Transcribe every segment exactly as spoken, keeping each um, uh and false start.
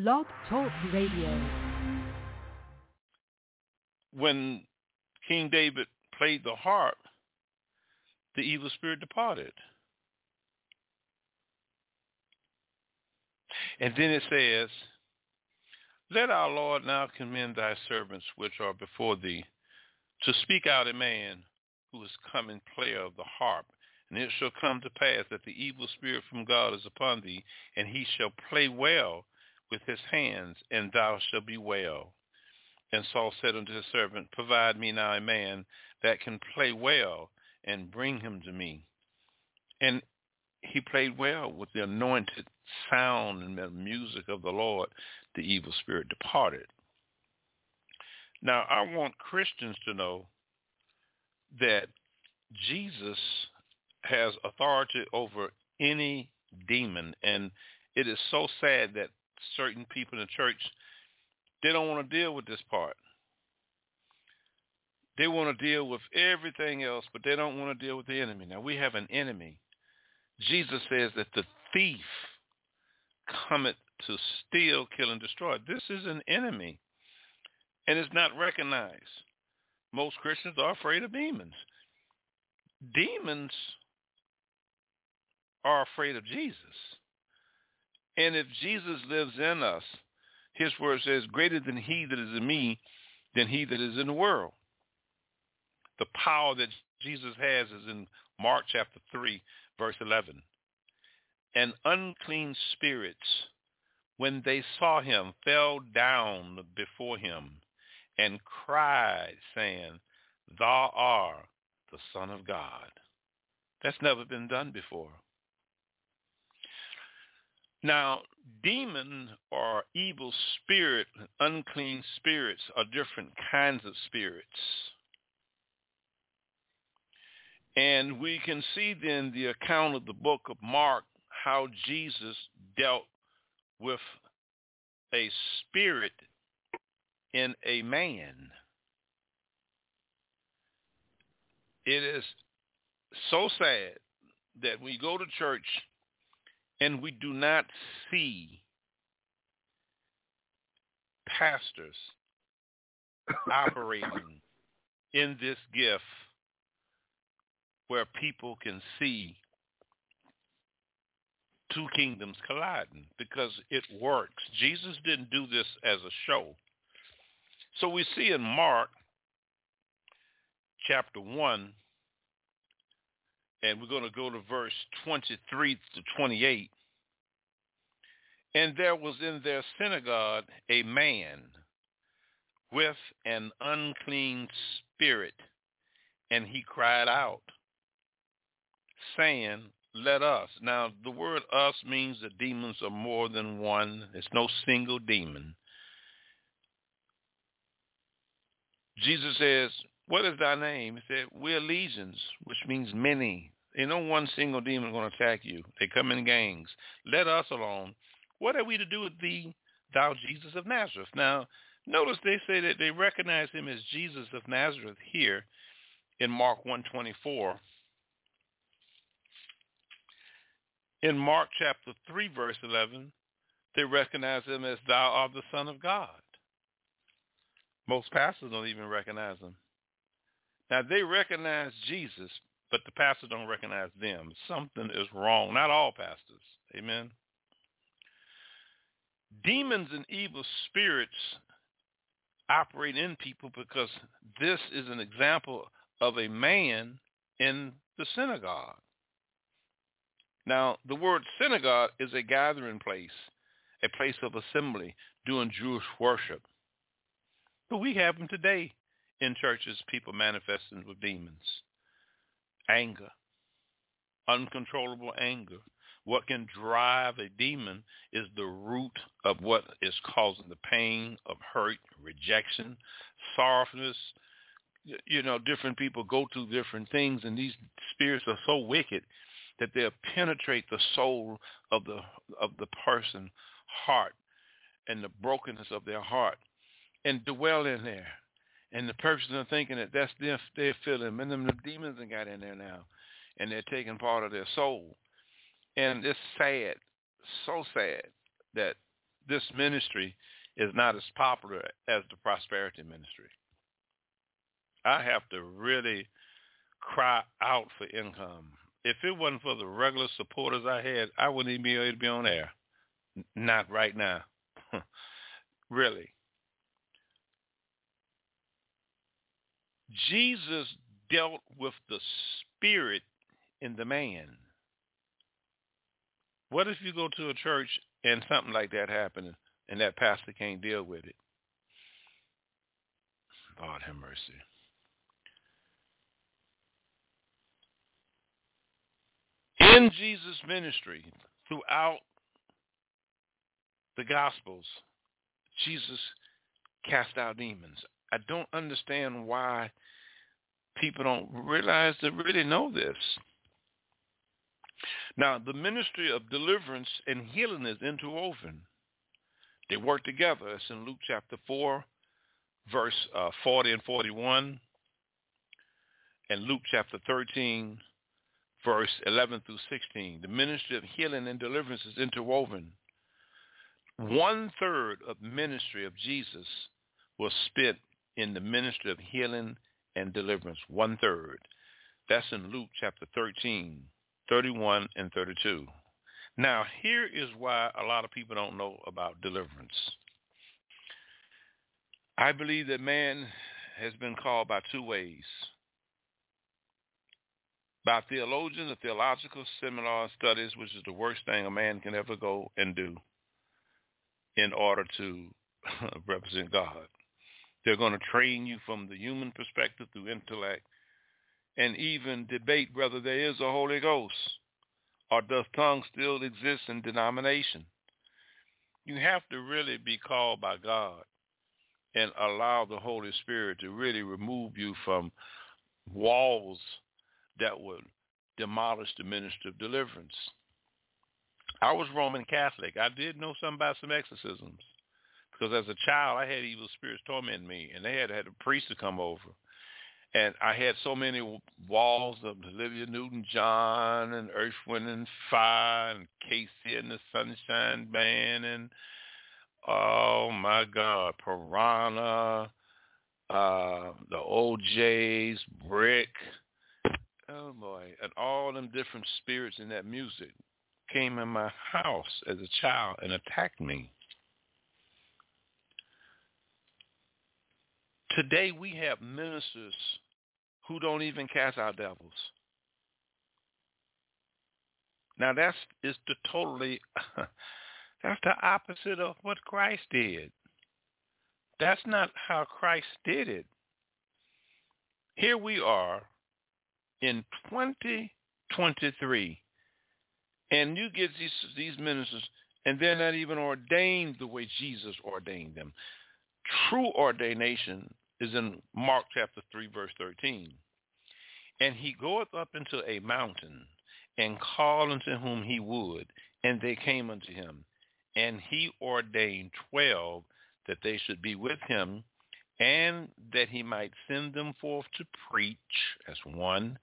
Love Talk Radio. When King David played the harp, the evil spirit departed. And then it says, let our Lord now commend thy servants which are before thee, to speak out a man who is come and player of the harp. And it shall come to pass that the evil spirit from God is upon thee, and he shall play well with his hands, and thou shalt be well. And Saul said unto his servant, provide me now a man that can play well, and bring him to me. And he played well with the anointed sound and the music of the Lord. The evil spirit departed. Now, I want Christians to know that Jesus has authority over any demon. And it is so sad that certain people in the church, they don't want to deal with this part. They want to deal with everything else, but they don't want to deal with the enemy. Now, we have an enemy. Jesus says that the thief cometh to steal, kill, and destroy. This is an enemy, and it's not recognized. Most Christians are afraid of demons. Demons are afraid of Jesus. And if Jesus lives in us, his word says, greater than he that is in me than he that is in the world. The power that Jesus has is in Mark chapter three, verse eleven. And unclean spirits, when they saw him, fell down before him and cried, saying, thou art the Son of God. That's never been done before. Now, demon or evil spirit, unclean spirits are different kinds of spirits. And we can see then the account of the book of Mark, how Jesus dealt with a spirit in a man. It is so sad that we go to church and we do not see pastors operating in this gift where people can see two kingdoms colliding, because it works. Jesus didn't do this as a show. So we see in Mark chapter one, and we're going to go to verse twenty-three to twenty-eight. And there was in their synagogue a man with an unclean spirit, and he cried out, saying, let us. Now, the word us means the demons are more than one. It's no single demon. Jesus says, what is thy name? He said, we're legions, which means many. Ain't no one single demon going to attack you. They come in gangs. Let us alone. What are we to do with thee, thou Jesus of Nazareth? Now, notice they say that they recognize him as Jesus of Nazareth here in Mark one twenty-four. In Mark chapter three, verse eleven, they recognize him as thou art the Son of God. Most pastors don't even recognize him. Now, they recognize Jesus, but the pastors don't recognize them. Something is wrong. Not all pastors. Amen. Demons and evil spirits operate in people because this is an example of a man in the synagogue. Now, the word synagogue is a gathering place, a place of assembly doing Jewish worship. But we have them today in churches, people manifesting with demons. Anger, uncontrollable anger. What can drive a demon is the root of what is causing the pain, of hurt, rejection, sorrowfulness. You know, different people go through different things, and these spirits are so wicked that they'll penetrate the soul of the of the person's heart and the brokenness of their heart and dwell in there. And the person are thinking that that's their, their feeling. And them, the demons have got in there now, and they're taking part of their soul. And it's sad, so sad, that this ministry is not as popular as the prosperity ministry. I have to really cry out for income. If it wasn't for the regular supporters I had, I wouldn't even be able to be on air. Not right now. Really. Jesus dealt with the spirit in the man. What if you go to a church and something like that happens and that pastor can't deal with it? Lord have mercy. In Jesus' ministry, throughout the Gospels, Jesus cast out demons. I don't understand why people don't realize they really know this. Now, the ministry of deliverance and healing is interwoven. They work together. It's in Luke chapter four, verse uh, forty and forty-one, and Luke chapter thirteen, verse eleven through sixteen. The ministry of healing and deliverance is interwoven. One-third of ministry of Jesus was spent in the ministry of healing and deliverance. One-third. That's in Luke chapter thirteen, thirty-one and thirty-two. Now, here is why a lot of people don't know about deliverance. I believe that man has been called by two ways. By theologians of theological seminar studies, which is the worst thing a man can ever go and do in order to represent God. They're going to train you from the human perspective through intellect and even debate whether there is a Holy Ghost or does tongues still exist in denomination. You have to really be called by God and allow the Holy Spirit to really remove you from walls that would demolish the ministry of deliverance. I was Roman Catholic. I did know something about some exorcisms because as a child, I had evil spirits tormenting me, and they had had a priest to come over. And I had so many walls of Olivia Newton-John and Earth Wind and Fire and K C and the Sunshine Band and, oh, my God, Piranha, uh, the O J's, Brick, oh, boy. And all them different spirits in that music came in my house as a child and attacked me. Today we have ministers who don't even cast out devils. Now that's is the totally, that's the opposite of what Christ did. That's not how Christ did it. Here we are in twenty twenty-three, and you get these these ministers, and they're not even ordained the way Jesus ordained them. True ordination is in Mark chapter three, verse thirteen. And he goeth up into a mountain, and called unto whom he would, and they came unto him. And he ordained twelve that they should be with him, and that he might send them forth to preach, as one,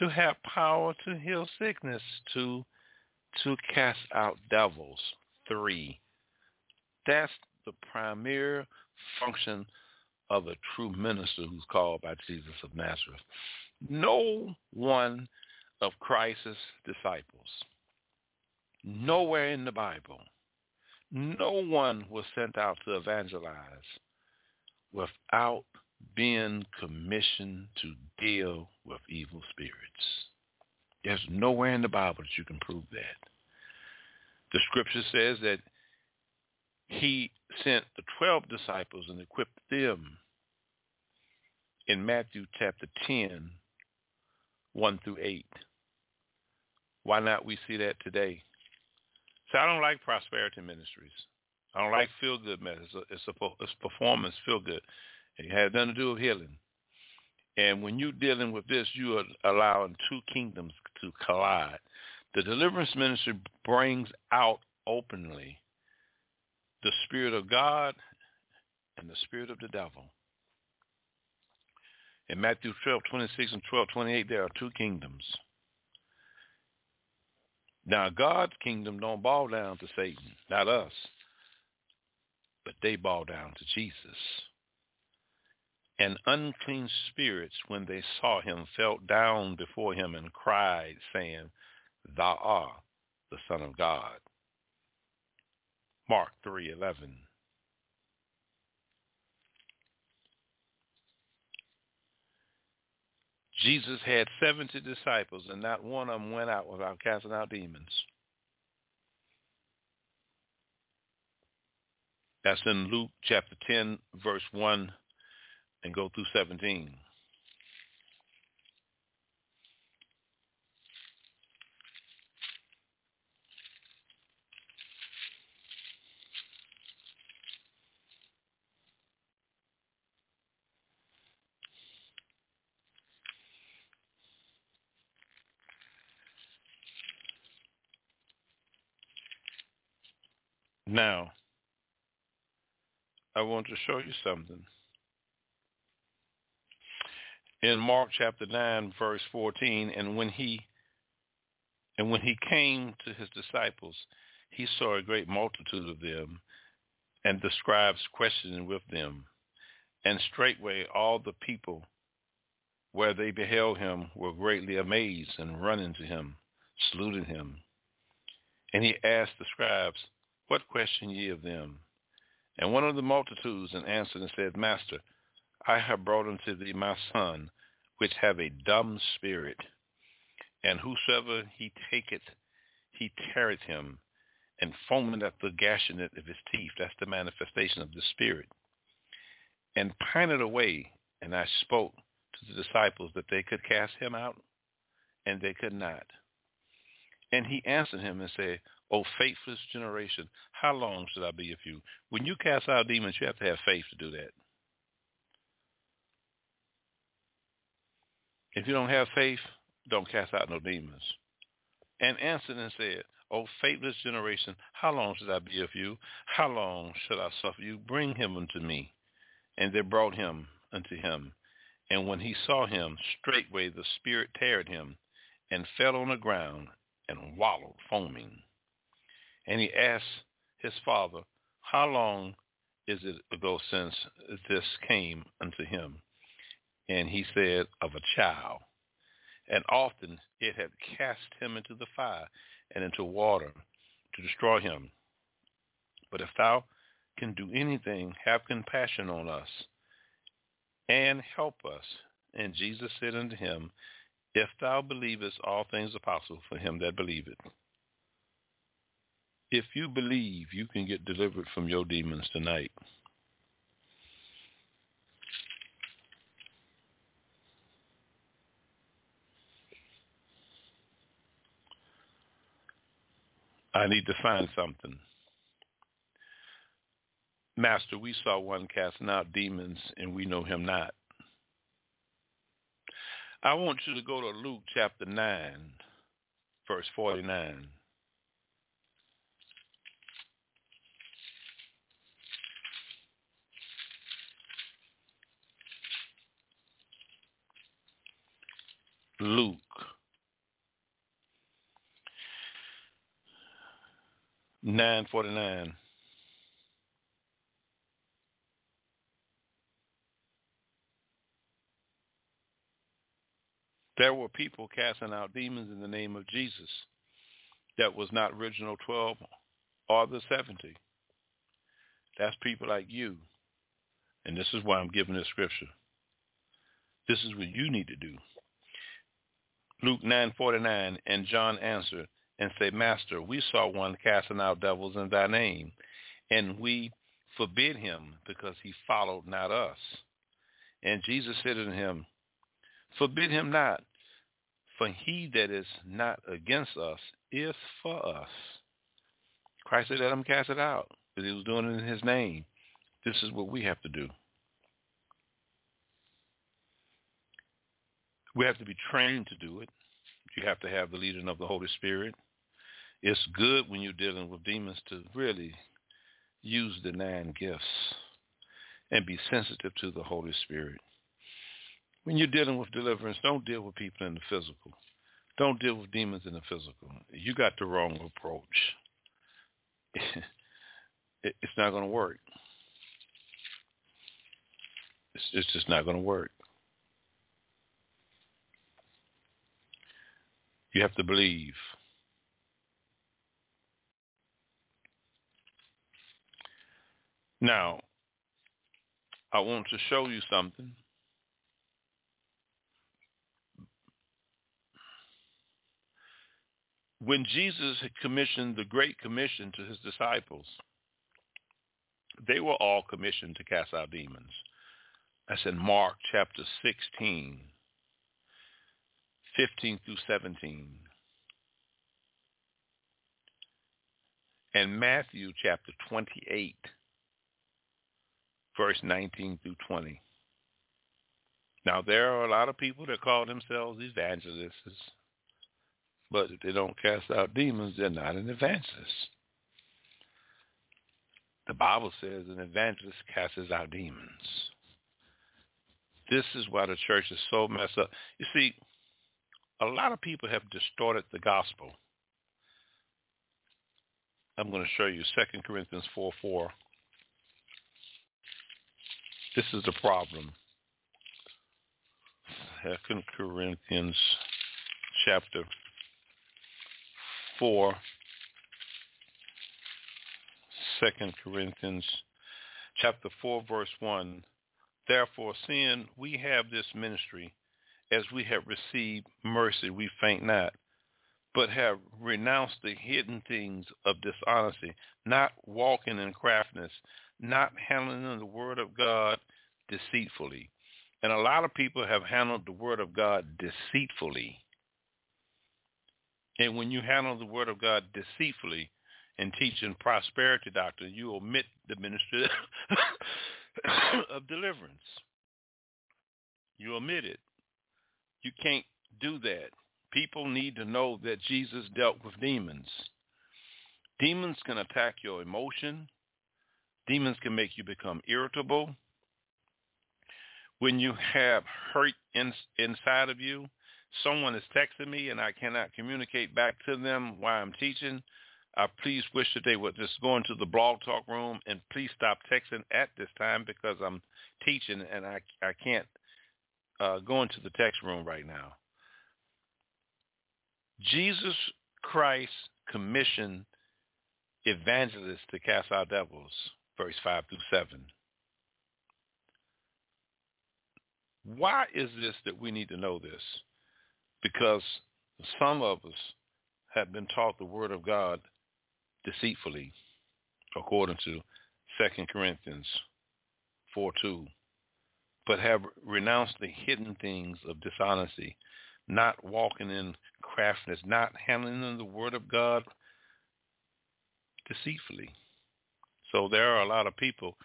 to have power to heal sickness, two, to cast out devils, three. That's the primary function of a true minister who's called by Jesus of Nazareth. No one of Christ's disciples, nowhere in the Bible, no one was sent out to evangelize without being commissioned to deal with evil spirits. There's nowhere in the Bible that you can prove that. The scripture says that he sent the twelve disciples and equipped them in Matthew chapter ten, one through eight. Why not we see that today? So I don't like prosperity ministries. I don't like feel-good methods. It's, a, it's performance, feel-good. It has nothing to do with healing. And when you're dealing with this, you are allowing two kingdoms to collide. The deliverance ministry brings out openly the spirit of God and the spirit of the devil. In Matthew twelve, twenty-six and twelve, twenty-eight, there are two kingdoms. Now, God's kingdom don't bow down to Satan, not us. they bow down to Jesus. And unclean spirits, when they saw him, fell down before him and cried, saying, Thou art the Son of God. Mark three eleven. Jesus had seventy disciples, and not one of them went out without casting out demons. That's in Luke chapter ten, verse one, and go through seventeen. Now, I want to show you something. In Mark chapter nine, verse fourteen, and when he and when he came to his disciples, he saw a great multitude of them, and the scribes questioning with them. And straightway all the people, where they beheld him, were greatly amazed, and running to him, saluted him. And he asked the scribes, What question ye of them? And one of the multitudes and answered and said, Master, I have brought unto thee my son, which have a dumb spirit, and whosoever he taketh, he teareth him, and foaming at the gashing of his teeth, that's the manifestation of the spirit, and pined away. And I spoke to the disciples that they could cast him out, and they could not. And he answered him and said, O faithless generation, how long should I be with you? When you cast out demons, you have to have faith to do that. If you don't have faith, don't cast out no demons. And answered and said, O faithless generation, how long should I be with you? How long should I suffer you? Bring him unto me. And they brought him unto him. And when he saw him, straightway the spirit teared him, and fell on the ground, and wallowed, foaming. And he asked his father, How long is it ago since this came unto him? And he said, Of a child. And often it had cast him into the fire and into water to destroy him. But if thou can do anything, have compassion on us and help us. And Jesus said unto him, If thou believest, all things are possible for him that believeth. If you believe, you can get delivered from your demons tonight. I need to find something. Master, we saw one casting out demons, and we know him not. I want you to go to Luke chapter nine, verse forty-nine. Luke. nine forty-nine. There were people casting out demons in the name of Jesus that was not original twelve or the seventy. That's people like you. And this is why I'm giving this scripture. This is what you need to do. Luke nine forty-nine, and John answered and said, Master, we saw one casting out devils in thy name, and we forbid him, because he followed not us. And Jesus said unto him, Forbid him not, for he that is not against us is for us. Christ said, let him cast it out, but he was doing it in his name. This is what we have to do. We have to be trained to do it. You have to have the leading of the Holy Spirit. It's good when you're dealing with demons to really use the nine gifts and be sensitive to the Holy Spirit. When you're dealing with deliverance, don't deal with people in the physical. Don't deal with demons in the physical. You got the wrong approach. It's not going to work. It's, it's just not going to work. You have to believe. Now, I want to show you something. When Jesus had commissioned the Great Commission to his disciples, they were all commissioned to cast out demons. That's in Mark chapter sixteen, fifteen through seventeen. And Matthew chapter twenty-eight, verse nineteen through twenty. Now, there are a lot of people that call themselves evangelists, but if they don't cast out demons, they're not an evangelist. The Bible says an evangelist casts out demons. This is why the church is so messed up. You see, a lot of people have distorted the gospel. I'm going to show you Second Corinthians four four. This is the problem. Second Corinthians chapter four. Second Corinthians chapter four, verse one. Therefore, seeing we have this ministry, as we have received mercy, we faint not, but have renounced the hidden things of dishonesty, not walking in craftiness, not handling the word of God deceitfully. And a lot of people have handled the word of God deceitfully. And when you handle the word of God deceitfully and teaching prosperity doctrine, you omit the ministry of deliverance. You omit it. You can't do that. People need to know that Jesus dealt with demons. Demons can attack your emotion. Demons can make you become irritable. When you have hurt in, inside of you, someone is texting me and I cannot communicate back to them while I'm teaching. I please wish that they would just go into the blog talk room and please stop texting at this time because I'm teaching and I, I can't uh, go into the text room right now. Jesus Christ commissioned evangelists to cast out devils, verse five through seven. Why is this that we need to know this? Because some of us have been taught the word of God deceitfully, according to Second Corinthians four two, but have renounced the hidden things of dishonesty, not walking in craftiness, not handling the word of God deceitfully. So there are a lot of people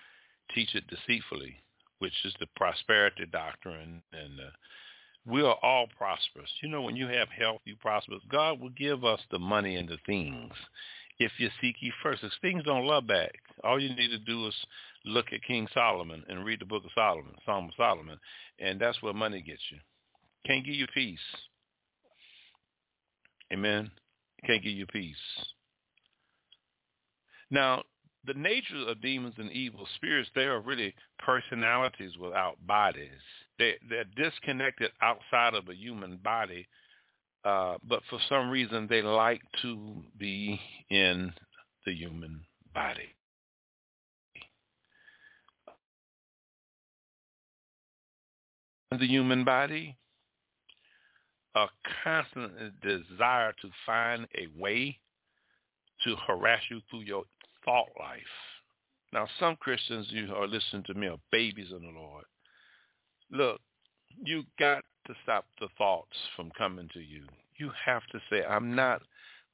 teach it deceitfully, which is the prosperity doctrine, and uh, we are all prosperous. You know, when you have health, you prosper. God will give us the money and the things if you seek ye first. If things don't love back, all you need to do is look at King Solomon and read the book of Solomon, Psalm of Solomon, and that's where money gets you. Can't give you peace. Amen. Can't give you peace. Now, the nature of demons and evil spirits, they are really personalities without bodies. They, they're disconnected outside of a human body, uh, but for some reason they like to be in the human body. The human body, a constant desire to find a way to harass you through your thought life. Now, some Christians you are listening to me are babies in the Lord. Look, you got to stop the thoughts from coming to you. You have to say, I'm not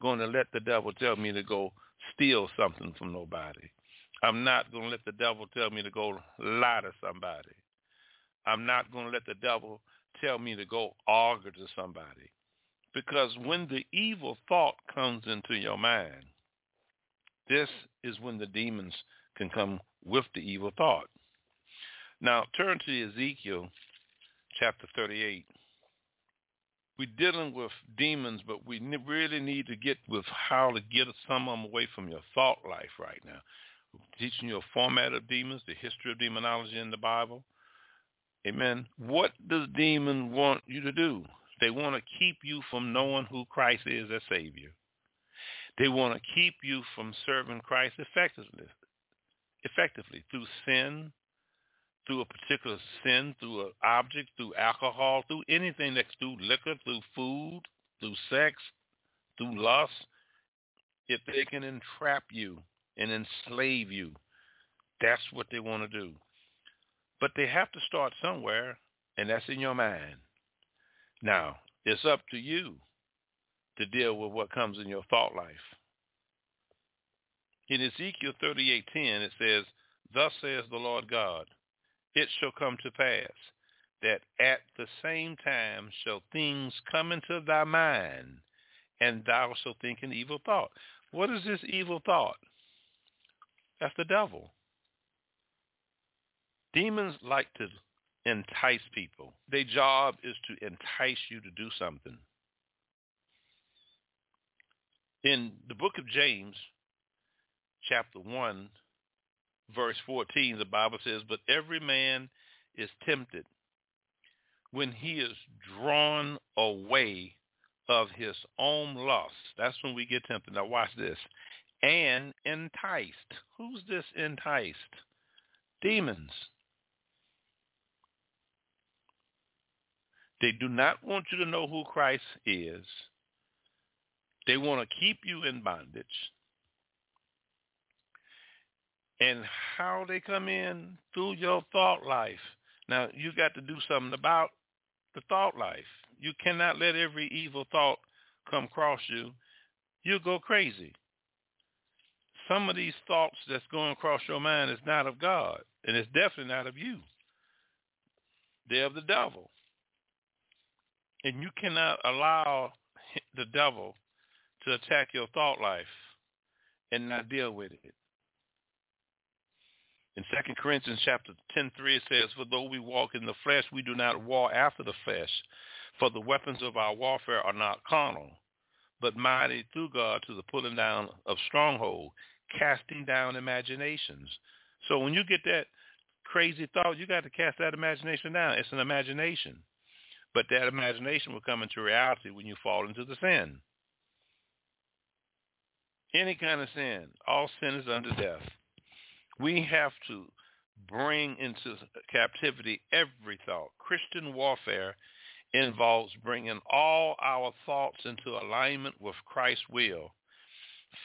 going to let the devil tell me to go steal something from nobody. I'm not going to let the devil tell me to go lie to somebody. I'm not going to let the devil tell me to go argue to somebody. Because when the evil thought comes into your mind, this is when the demons can come with the evil thought. Now, turn to Ezekiel chapter thirty-eight. We're dealing with demons, but we really need to get with how to get some of them away from your thought life right now. We're teaching you a format of demons, the history of demonology in the Bible. Amen. What does demon want you to do? They want to keep you from knowing who Christ is as Savior. They want to keep you from serving Christ effectively, effectively through sin, through a particular sin, through an object, through alcohol, through anything that's through liquor, through food, through sex, through lust. If they can entrap you and enslave you, that's what they want to do. But they have to start somewhere, and that's in your mind. Now, it's up to you to deal with what comes in your thought life. In Ezekiel thirty-eight ten, it says, "Thus says the Lord God, it shall come to pass that at the same time shall things come into thy mind, and thou shalt think an evil thought." What is this evil thought? That's the devil. Demons like to entice people. Their job is to entice you to do something. In the book of James, chapter one, verse fourteen, the Bible says, "But every man is tempted when he is drawn away of his own lust." That's when we get tempted. Now watch this. "And enticed." Who's this enticed? Demons. They do not want you to know who Christ is. They want to keep you in bondage. And how they come in? Through your thought life. Now, you got to do something about the thought life. You cannot let every evil thought come across you. You go crazy. Some of these thoughts that's going across your mind is not of God, and it's definitely not of you. They're of the devil. And you cannot allow the devil to attack your thought life and not deal with it. In Second Corinthians chapter ten three, it says, "For though we walk in the flesh, we do not war after the flesh. For the weapons of our warfare are not carnal, but mighty through God to the pulling down of stronghold, casting down imaginations." So when you get that crazy thought, you got to cast that imagination down. It's an imagination. But that imagination will come into reality when you fall into the sin. Any kind of sin. All sin is unto death. We have to bring into captivity every thought. Christian warfare involves bringing all our thoughts into alignment with Christ's will.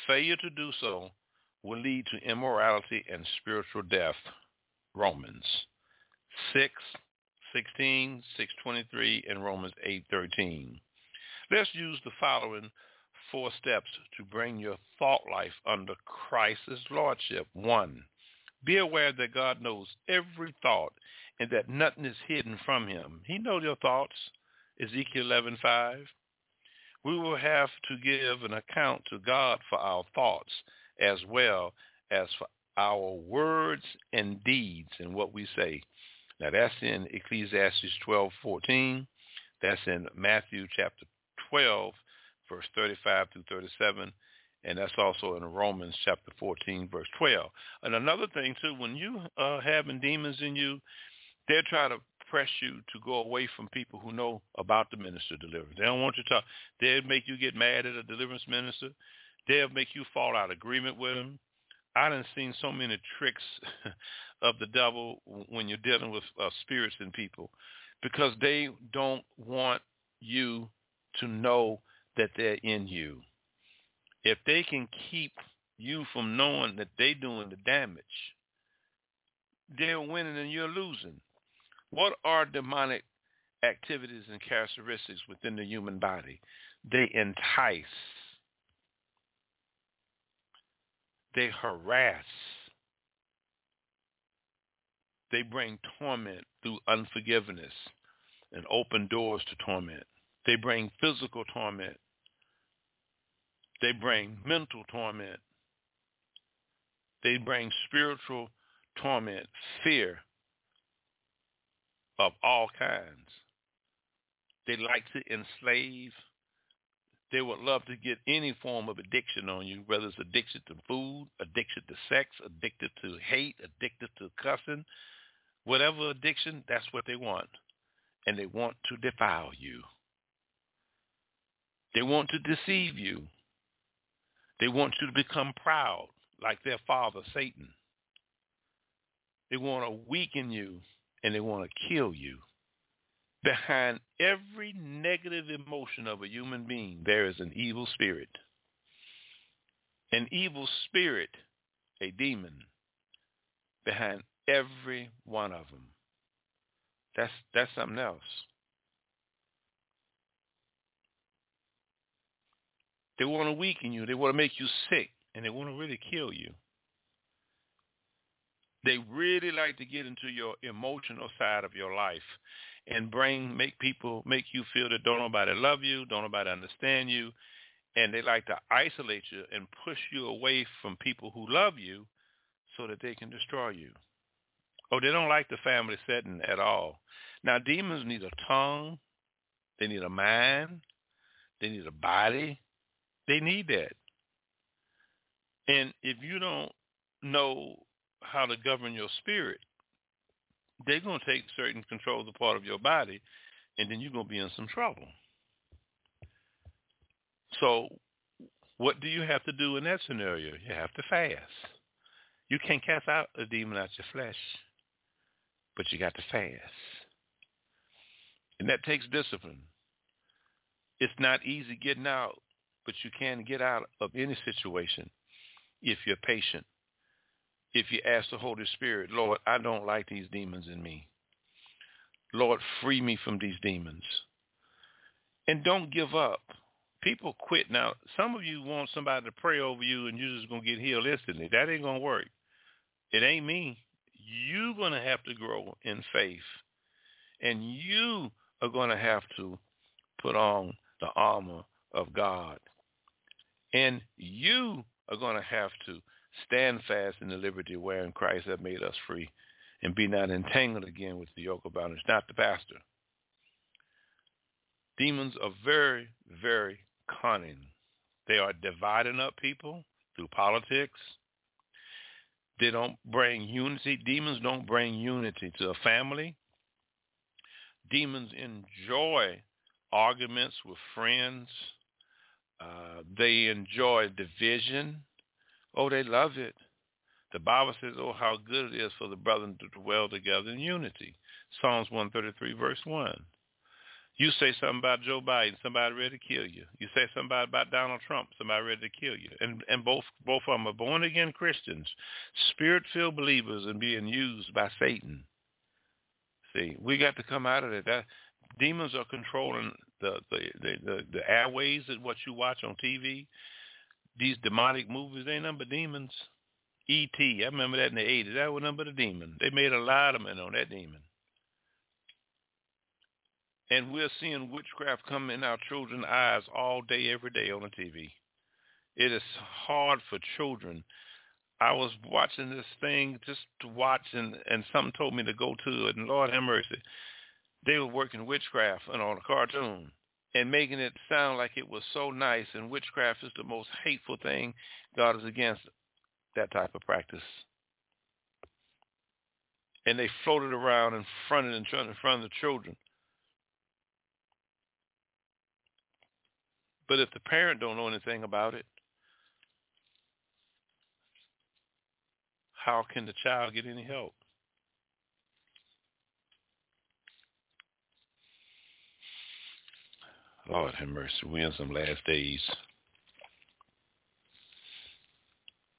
Failure to do so will lead to immorality and spiritual death. Romans six sixteen, six twenty-three, and Romans eight thirteen. Let's use the following four steps to bring your thought life under Christ's lordship. One, be aware that God knows every thought and that nothing is hidden from him. He knows your thoughts. Ezekiel eleven five. We will have to give an account to God for our thoughts as well as for our words and deeds and what we say. Now that's in Ecclesiastes twelve fourteen. That's in Matthew chapter twelve, verse thirty-five through thirty-seven. And that's also in Romans chapter fourteen, verse twelve. And another thing, too, when you are having demons in you, they're trying to press you to go away from people who know about the minister of deliverance. They don't want you to talk. They'll make you get mad at a deliverance minister. They'll make you fall out of agreement with them. I done seen so many tricks of the devil when you're dealing with uh, spirits and people, because they don't want you to know that they're in you. If they can keep you from knowing that they're doing the damage, they're winning and you're losing. What are demonic activities and characteristics within the human body? They entice. They harass. They bring torment through unforgiveness and open doors to torment. They bring physical torment. They bring mental torment. They bring spiritual torment, fear of all kinds. They like to enslave. They would love to get any form of addiction on you, whether it's addicted to food, addicted to sex, addicted to hate, addicted to cussing, Whatever addiction, that's what they want. And they want to defile you. They want to deceive you. They want you to become proud, like their father, Satan. They want to weaken you, and they want to kill you. Behind every negative emotion of a human being, there is an evil spirit. An evil spirit, a demon, behind every one of them. That's, that's something else. They want to weaken you. They want to make you sick, and they want to really kill you. They really like to get into your emotional side of your life and bring, make people, make you feel that don't nobody love you, don't nobody understand you, and they like to isolate you and push you away from people who love you so that they can destroy you. Oh, they don't like the family setting at all. Now, demons need a tongue. They need a mind. They need a body. They need that. And if you don't know how to govern your spirit, they're going to take certain control of the part of your body, and then you're going to be in some trouble. So what do you have to do in that scenario? You have to fast. You can't cast out a demon out your flesh, but you got to fast. And that takes discipline. It's not easy getting out, but you can get out of any situation if you're patient. If you ask the Holy Spirit, Lord, I don't like these demons in me. Lord, free me from these demons. And don't give up. People quit. Now, some of you want somebody to pray over you and you're just going to get healed instantly. That ain't going to work. It ain't me. You're going to have to grow in faith. And you are going to have to put on the armor of God. And you are going to have to stand fast in the liberty wherein Christ hath made us free, and be not entangled again with the yoke of bondage. Not the pastor. Demons are very, very cunning. They are dividing up people through politics. They don't bring unity. Demons don't bring unity to a family. Demons enjoy arguments with friends. Uh, they enjoy division. Oh, they love it. The Bible says, oh, how good it is for the brethren to dwell together in unity. Psalms one thirty-three, verse one. You say something about Joe Biden, somebody ready to kill you. You say something about Donald Trump, somebody ready to kill you. And and both, both of them are born-again Christians, spirit-filled believers, and being used by Satan. See, we got to come out of it. That, demons are controlling the, the, the, the, the airways of what you watch on T V. These demonic movies, they ain't nothing but demons. E T, I remember that in the eighties. That was nothing but a demon. They made a lot of money on that demon. And we're seeing witchcraft come in our children's eyes all day, every day on the T V. It is hard for children. I was watching this thing just to watch, and, and something told me to go to it, and Lord have mercy. They were working witchcraft and on a cartoon, and making it sound like it was so nice, and witchcraft is the most hateful thing. God is against that type of practice. And they floated around in front of, in front of the children. But if the parent don't know anything about it, how can the child get any help? Lord have mercy, we're in some last days.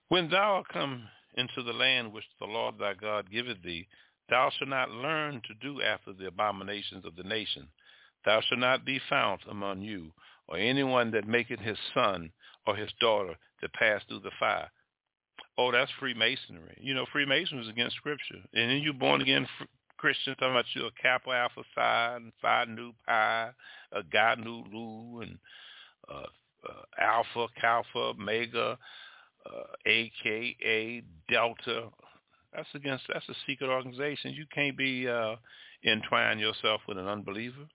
When thou art come into the land which the Lord thy God giveth thee, thou shalt not learn to do after the abominations of the nation. Thou shalt not be found among you, or anyone that maketh his son or his daughter to pass through the fire. Oh, that's Freemasonry. You know, Freemasonry is against Scripture. And then you born again fr- Christians talking about you a Kappa Alpha Psi and Phi Nu Pi, a Guy Nu Lu, and uh, uh, Alpha Kappa Omega, uh, A K A Delta. That's against. That's a secret organization. You can't be uh, entwine yourself with an unbeliever.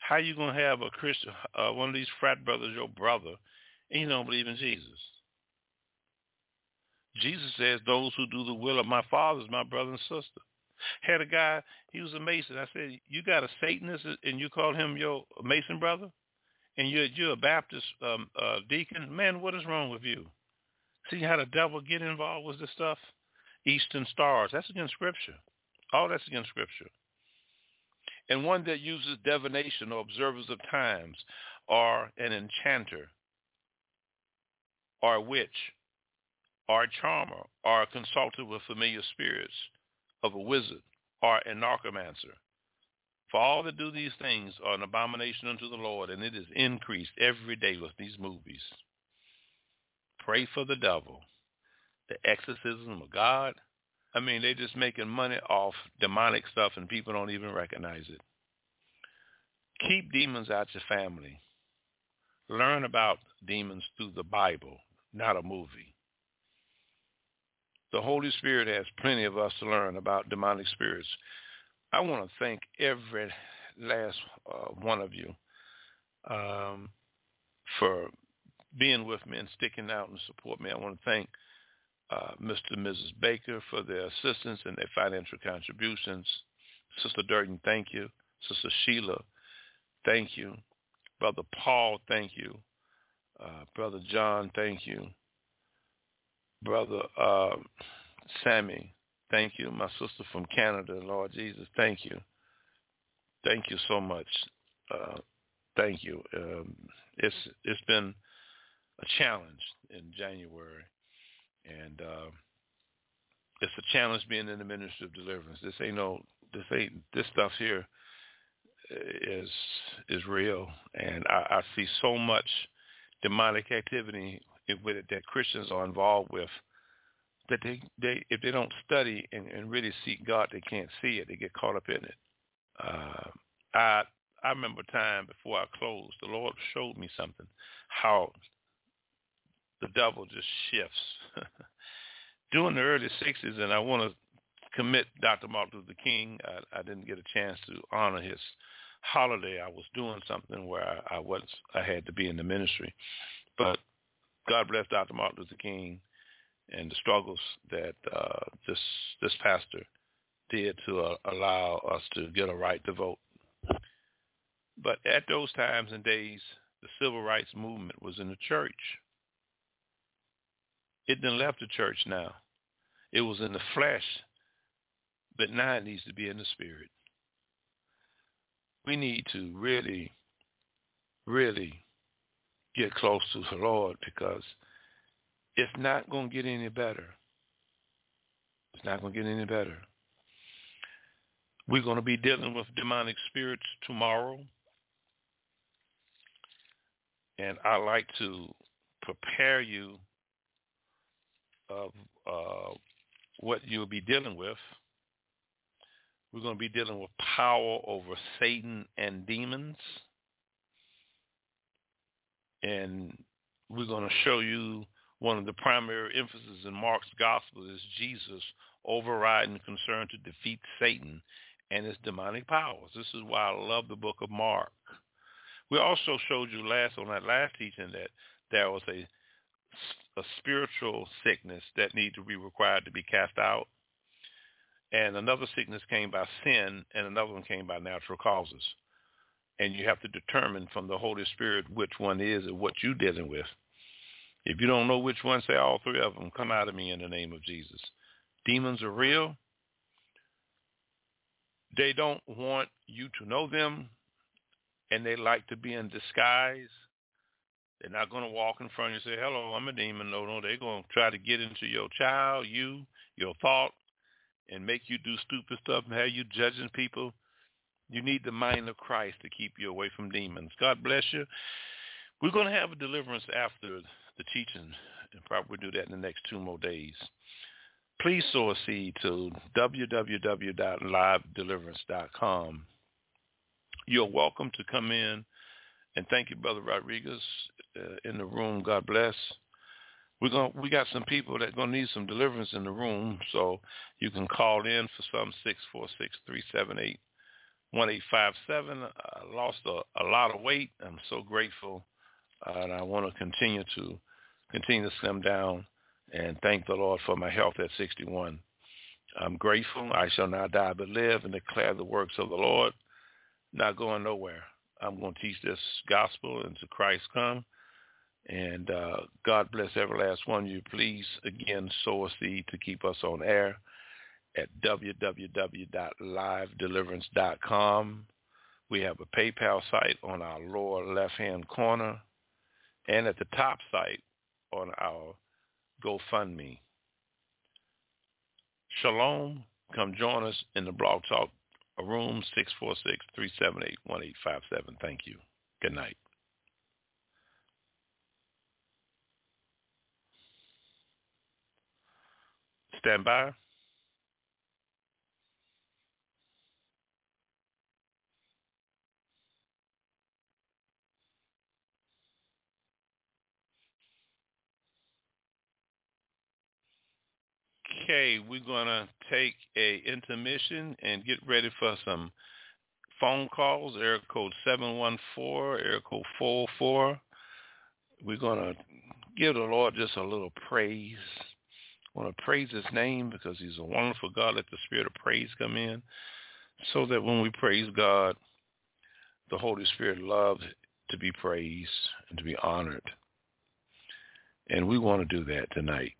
How you gonna have a Christian, uh, one of these frat brothers, your brother, and you don't believe in Jesus? Jesus says, "Those who do the will of my Father is my brother and sister." Had a guy, he was a Mason. I said, you got a Satanist and you call him your Mason brother? And you're, you're a Baptist um, uh, deacon? Man, what is wrong with you? See how the devil get involved with this stuff? Eastern Stars. That's against Scripture. All that's against Scripture. And one that uses divination or observers of times, or an enchanter, or a witch, or a charmer, or a consultant with familiar spirits, of a wizard, or an narcomancer. For all that do these things are an abomination unto the Lord, and it is increased every day with these movies. Pray for the devil, the exorcism of God. I mean, they're just making money off demonic stuff, and people don't even recognize it. Keep demons out your family. Learn about demons through the Bible, not a movie. The Holy Spirit has plenty of us to learn about demonic spirits. I want to thank every last uh, one of you um, for being with me and sticking out and support me. I want to thank uh, Mister and Missus Baker for their assistance and their financial contributions. Sister Durden, thank you. Sister Sheila, thank you. Brother Paul, thank you. Uh, Brother John, thank you. Brother uh, Sammy, thank you. My sister from Canada, Lord Jesus, thank you. Thank you so much. Uh, thank you. Um, it's it's been a challenge in January, and uh, it's a challenge being in the ministry of deliverance. This ain't no this ain't this stuff here is is real, and I, I see so much demonic activity with it that Christians are involved with, that they, they if they don't study and, and really seek God, they can't see it. They get caught up in it. Uh, I I remember a time before I closed, the Lord showed me something, how the devil just shifts. During the early sixties, and I want to commit Doctor Martin Luther King, I, I didn't get a chance to honor his holiday. I was doing something where I, I was I had to be in the ministry. But God bless Doctor Martin Luther King and the struggles that uh, this this pastor did to uh, allow us to get a right to vote. But at those times and days, the civil rights movement was in the church. It then left the church now. It was in the flesh, but now it needs to be in the spirit. We need to really, really get close to the Lord, because it's not going to get any better. It's not going to get any better. We're going to be dealing with demonic spirits tomorrow. And I like to prepare you of uh, what you'll be dealing with. We're going to be dealing with power over Satan and demons. And we're going to show you one of the primary emphases in Mark's gospel is Jesus overriding concern to defeat Satan and his demonic powers. This is why I love the book of Mark. We also showed you last on that last teaching that there was a, a spiritual sickness that needed to be required to be cast out. And another sickness came by sin, and another one came by natural causes. And you have to determine from the Holy Spirit which one is and what you're dealing with. If you don't know which one, say all three of them. Come out of me in the name of Jesus. Demons are real. They don't want you to know them, and they like to be in disguise. They're not going to walk in front of you and say, hello, I'm a demon. No, no, they're going to try to get into your child, you, your thought, and make you do stupid stuff and have you judging people. You need the mind of Christ to keep you away from demons. God bless you. We're going to have a deliverance after the teaching, and probably do that in the next two more days. Please sow a seed to w w w dot live deliverance dot com. You're welcome to come in, and thank you, Brother Rodriguez, uh, in the room. God bless. We're going to, we got some people that are going to need some deliverance in the room, so you can call in for some six four six, three seven eight, one eight five seven. I lost a, a lot of weight. I'm so grateful, uh, and I want to continue to continue to slim down and thank the Lord for my health at sixty-one. I'm grateful. I shall not die but live and declare the works of the Lord. Not going nowhere. I'm going to teach this gospel until Christ come. And uh, God bless every last one of you. Please, again, sow a seed to keep us on air at w w w dot live deliverance dot com. We have a PayPal site on our lower left-hand corner and at the top site on our GoFundMe. Shalom. Come join us in the Blog Talk room, six four six, three seven eight, one eight five seven. Thank you. Good night. Stand by. Okay, we're going to take a intermission and get ready for some phone calls. Area code seven one four, area code four oh four. We're going to give the Lord just a little praise. I want to praise his name because he's a wonderful God. Let the spirit of praise come in so that when we praise God, the Holy Spirit loves to be praised and to be honored. And we want to do that tonight.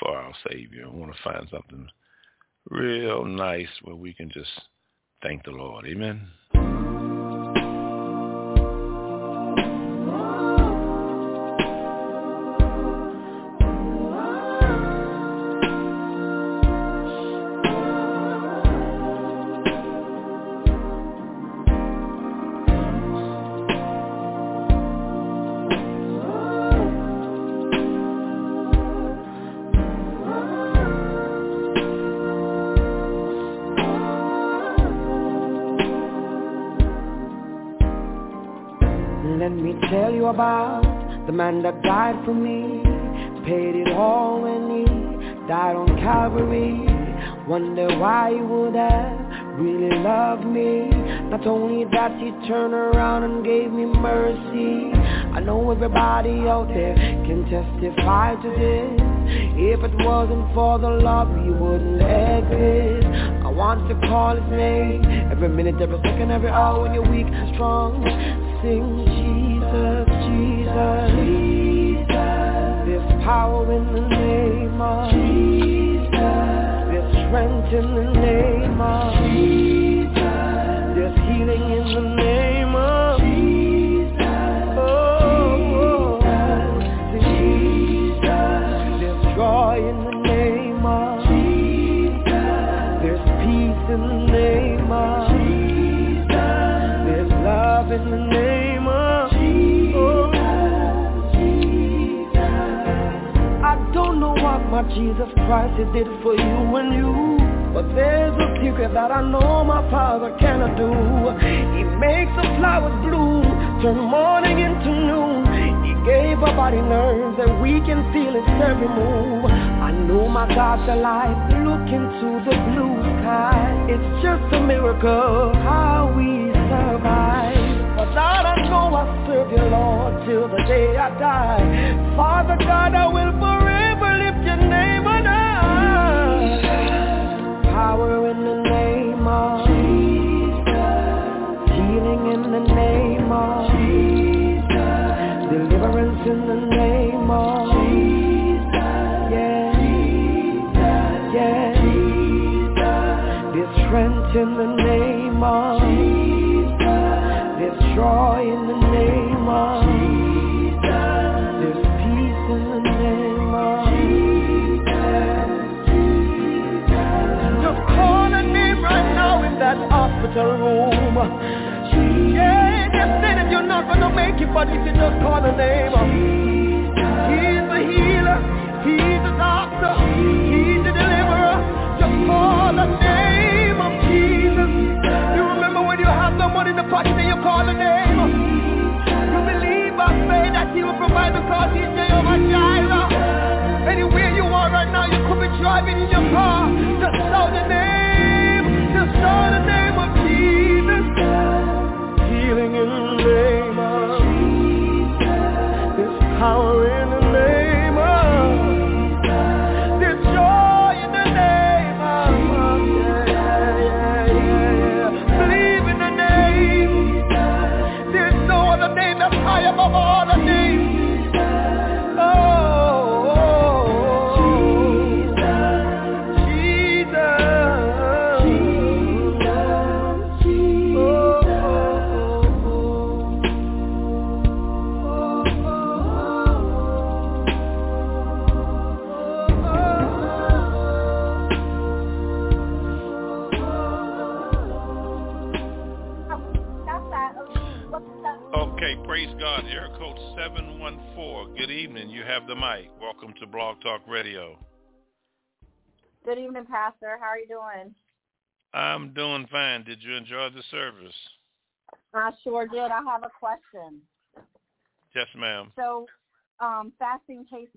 For our Savior. We want to find something real nice where we can just thank the Lord. Amen. About the man that died for me, paid it all when he died on Calvary. Wonder why he would have really loved me. Not only that, he turned around and gave me mercy. I know everybody out there can testify to this. If it wasn't for the love, he wouldn't exist. I want to call his name every minute, every second, every hour. When you're weak and strong, sing Jesus, Jesus, Jesus. There's power in the name of Jesus. There's strength in the name of Jesus. There's healing in the name of Jesus. Oh, Jesus, Jesus. There's joy in the name of Jesus. There's peace in the name of Jesus. There's love in the name. My Jesus Christ, he did for you and you. But there's a secret that I know my Father cannot do. He makes the flowers bloom, turn morning into noon. He gave our body nerves and we can feel his every move. I know my God's alive, look into the blue sky. It's just a miracle how we survive. But God, I know I serve you, Lord, till the day I die. Father God, I will forever lift your name on high. Power in the name of Jesus. Healing in the name of Jesus. Deliverance in the name of Jesus. Yeah, Jesus, yeah, Jesus. There's strength in the name of Jesus. Joy in the name of Jesus. There's peace in the name of Jesus. Jesus. Just call the name right now in that hospital room. Jesus. Yeah, just say that you're not gonna make it, but if you just call the name of Jesus. He's the healer, he's the doctor, he's the deliverer. Just call the name of Jesus. You have no money in the pocket and you call the name. You believe by faith that he will provide the cause. He's Jehovah Jireh. Anywhere you are right now, you could be driving in your car. Just shout the name. Just shout the name of Jesus. Healing in the name of Jesus. There's power in the name of Jesus. There's joy. with air code seven one four. Good evening. You have the mic. Welcome to Blog Talk Radio. Good evening, Pastor. How are you doing? I'm doing fine. Did you enjoy the service? I sure did. I have a question. Yes, ma'am. So um, fasting takes,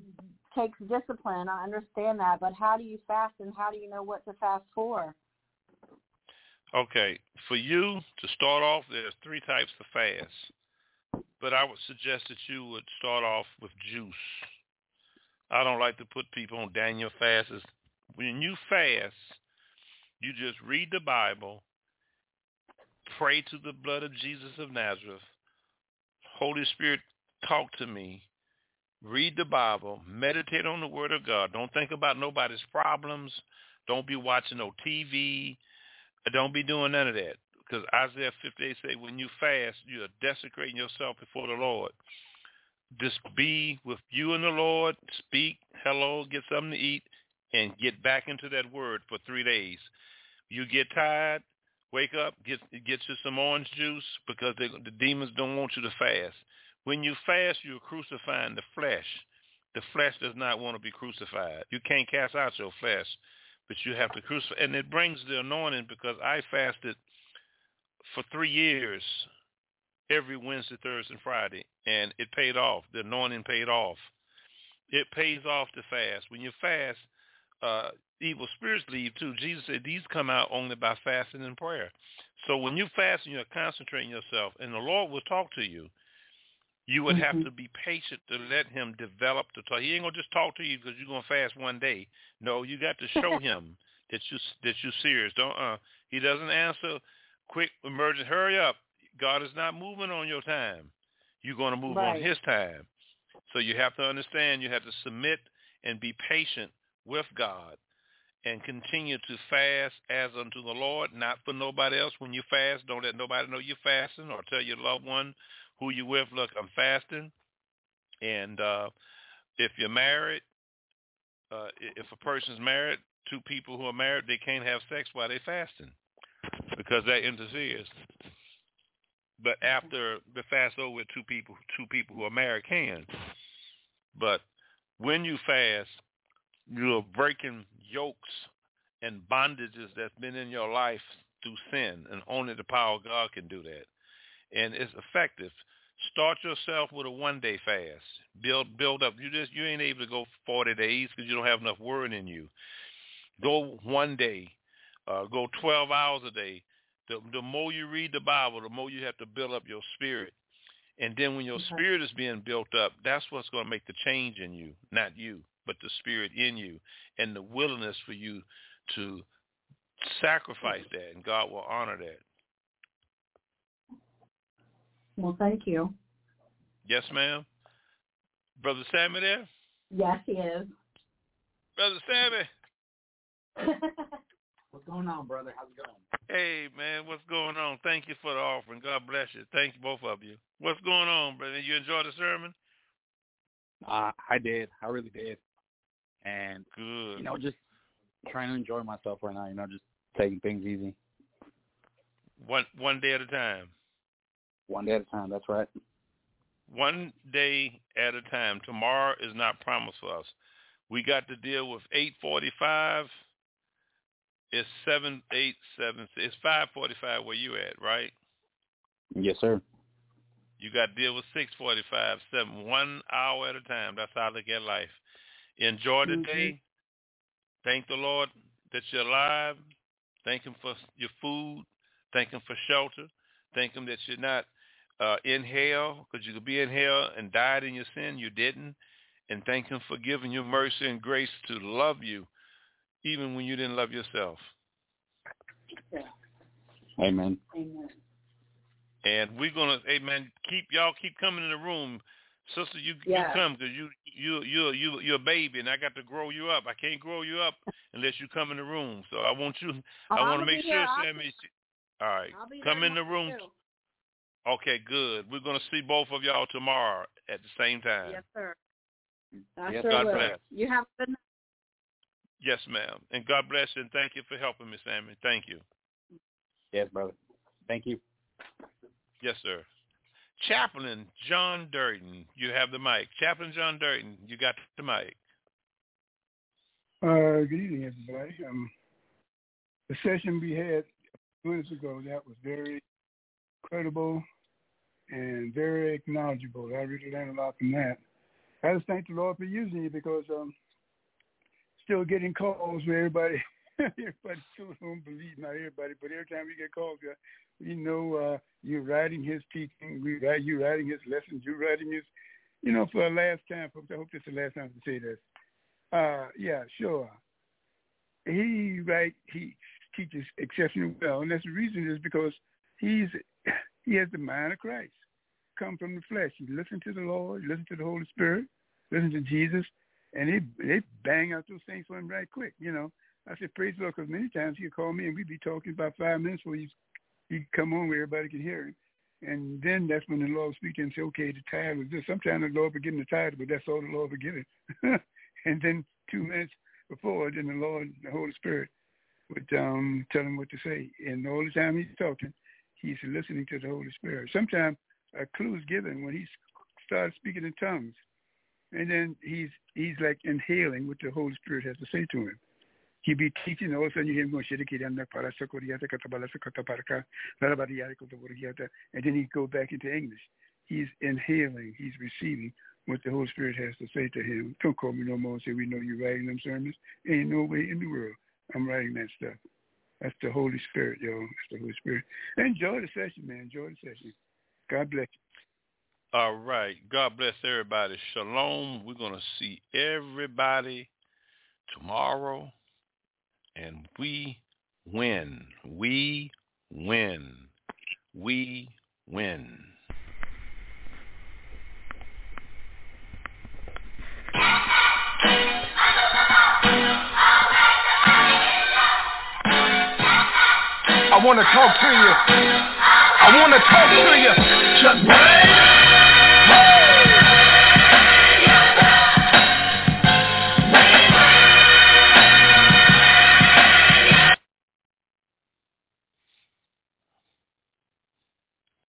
takes discipline. I understand that, but how do you fast and how do you know what to fast for? Okay. For you, to start off, there's three types of fasts, but I would suggest that you would start off with juice. I don't like to put people on Daniel fasts. When you fast, you just read the Bible, pray to the blood of Jesus of Nazareth, Holy Spirit, talk to me, read the Bible, meditate on the Word of God. Don't think about nobody's problems. Don't be watching no T V. Don't be doing none of that, because Isaiah fifty-eight says when you fast, you are desecrating yourself before the Lord. Just be with you and the Lord, speak, hello, get something to eat, and get back into that Word for three days. You get tired, wake up, get get you some orange juice, because they, the demons don't want you to fast. When you fast, you're crucifying the flesh. The flesh does not want to be crucified. You can't cast out your flesh, but you have to crucify. And it brings the anointing, because I fasted for three years every Wednesday, Thursday, and Friday, and it paid off. The anointing paid off. It pays off the fast. When you fast, uh, evil spirits leave too. Jesus said these come out only by fasting and prayer. So when you fast and you're concentrating yourself, and the Lord will talk to you, you would have to be patient to let him develop the talk. He ain't going to just talk to you because you're going to fast one day. No, you got to show him that, you, that you're serious. Don't, uh, he doesn't answer. Quick, emergent, hurry up. God is not moving on your time. You're going to move right on his time. So you have to understand, you have to submit and be patient with God and continue to fast as unto the Lord, not for nobody else. When you fast, don't let nobody know you're fasting, or tell your loved one who you with, look, I'm fasting. And uh, if you're married, uh, if a person's married, two people who are married, they can't have sex while they're fasting, because that interferes. But after the fast over, two people, two people who are married can. But when you fast, you're breaking yokes and bondages that's been in your life through sin, and only the power of God can do that. And it's effective. Start yourself with a one-day fast. Build build up. You just you ain't able to go forty days because you don't have enough word in you. Go one day. Uh, go twelve hours a day. The, the more you read the Bible, the more you have to build up your spirit. And then when your okay. spirit is being built up, that's what's going to make the change in you, not you, but the spirit in you, and the willingness for you to sacrifice that, and God will honor that. Well, thank you. Yes, ma'am. Brother Sammy there? Yes, he is. Brother Sammy. What's going on, brother? How's it going? Hey, man, what's going on? Thank you for the offering. God bless you. Thank you, both of you. What's going on, brother? You enjoyed the sermon? Uh, I did. I really did. And, good. You know, just trying to enjoy myself right now, you know, just taking things easy. One One day at a time. One day at a time, that's right. One day at a time. Tomorrow is not promised for us. We got to deal with eight forty-five. It's seven eight seven. It's five forty-five where you at, right? Yes, sir. You got to deal with six forty-five, seven, one hour at a time. That's how I look at life. Enjoy the mm-hmm. day. Thank the Lord that you're alive. Thank him for your food. Thank him for shelter. Thank him that you're not Uh, in hell, because you could be in hell and died in your sin. You didn't. And thank him for giving you mercy and grace to love you, even when you didn't love yourself. Yeah. Amen. Amen. And we're gonna, amen. Keep y'all keep coming in the room, sister. You, yeah. you come, because you you you you you're a baby, and I got to grow you up. I can't grow you up unless you come in the room. So I want you. Oh, I want to make sure, Sammy. All right, come in the room. Too. Okay, good. We're going to see both of y'all tomorrow at the same time. Yes, sir. I yes, sure God will. Bless. You have a good night. Yes, ma'am. And God bless you, and thank you for helping me, Sammy. Thank you. Yes, brother. Thank you. Yes, sir. Chaplain John Durton, you have the mic. Chaplain John Durton, you got the mic. Uh, good evening, everybody. Um, the session we had two minutes ago, that was very credible and very acknowledgeable. I really learned a lot from that. I just thank the Lord for using you because um, still getting calls where everybody, everybody still don't believe, not everybody, but every time we get calls, we know uh, you're writing his teaching, we write, you're writing his lessons, you're writing his, you know, for the last time, folks, I hope this is the last time to say this. Uh, yeah, sure. He right, he teaches exceptionally well, and that's the reason is because he's he has the mind of Christ. Come from the flesh. You listen to the Lord, you listen to the Holy Spirit, listen to Jesus, and they they bang out those things for him right quick. You know, I said praise the Lord, because many times he'd call me and we'd be talking about five minutes before he'd, he'd come on where everybody could hear him, and then that's when the Lord would speak to him and say, "Okay, the title is this." Sometimes the Lord would give him the title, but that's all the Lord would give him. And then two minutes before, then the Lord, the Holy Spirit, would um, tell him what to say. And all the time he's talking, he's listening to the Holy Spirit. Sometimes a clue is given when he starts speaking in tongues. And then he's he's like inhaling what the Holy Spirit has to say to him. He'd be teaching, all of a sudden you hear him going, and then he'd go back into English. He's inhaling, he's receiving what the Holy Spirit has to say to him. Don't call me no more and say, "We know you're writing them sermons." Ain't no way in the world I'm writing that stuff. That's the Holy Spirit, y'all. That's the Holy Spirit. Enjoy the session, man. Enjoy the session. God bless you. All right. God bless everybody. Shalom. We're going to see everybody tomorrow. And we win. We win. We win. I wanna talk to you. I wanna talk to you. Just wait.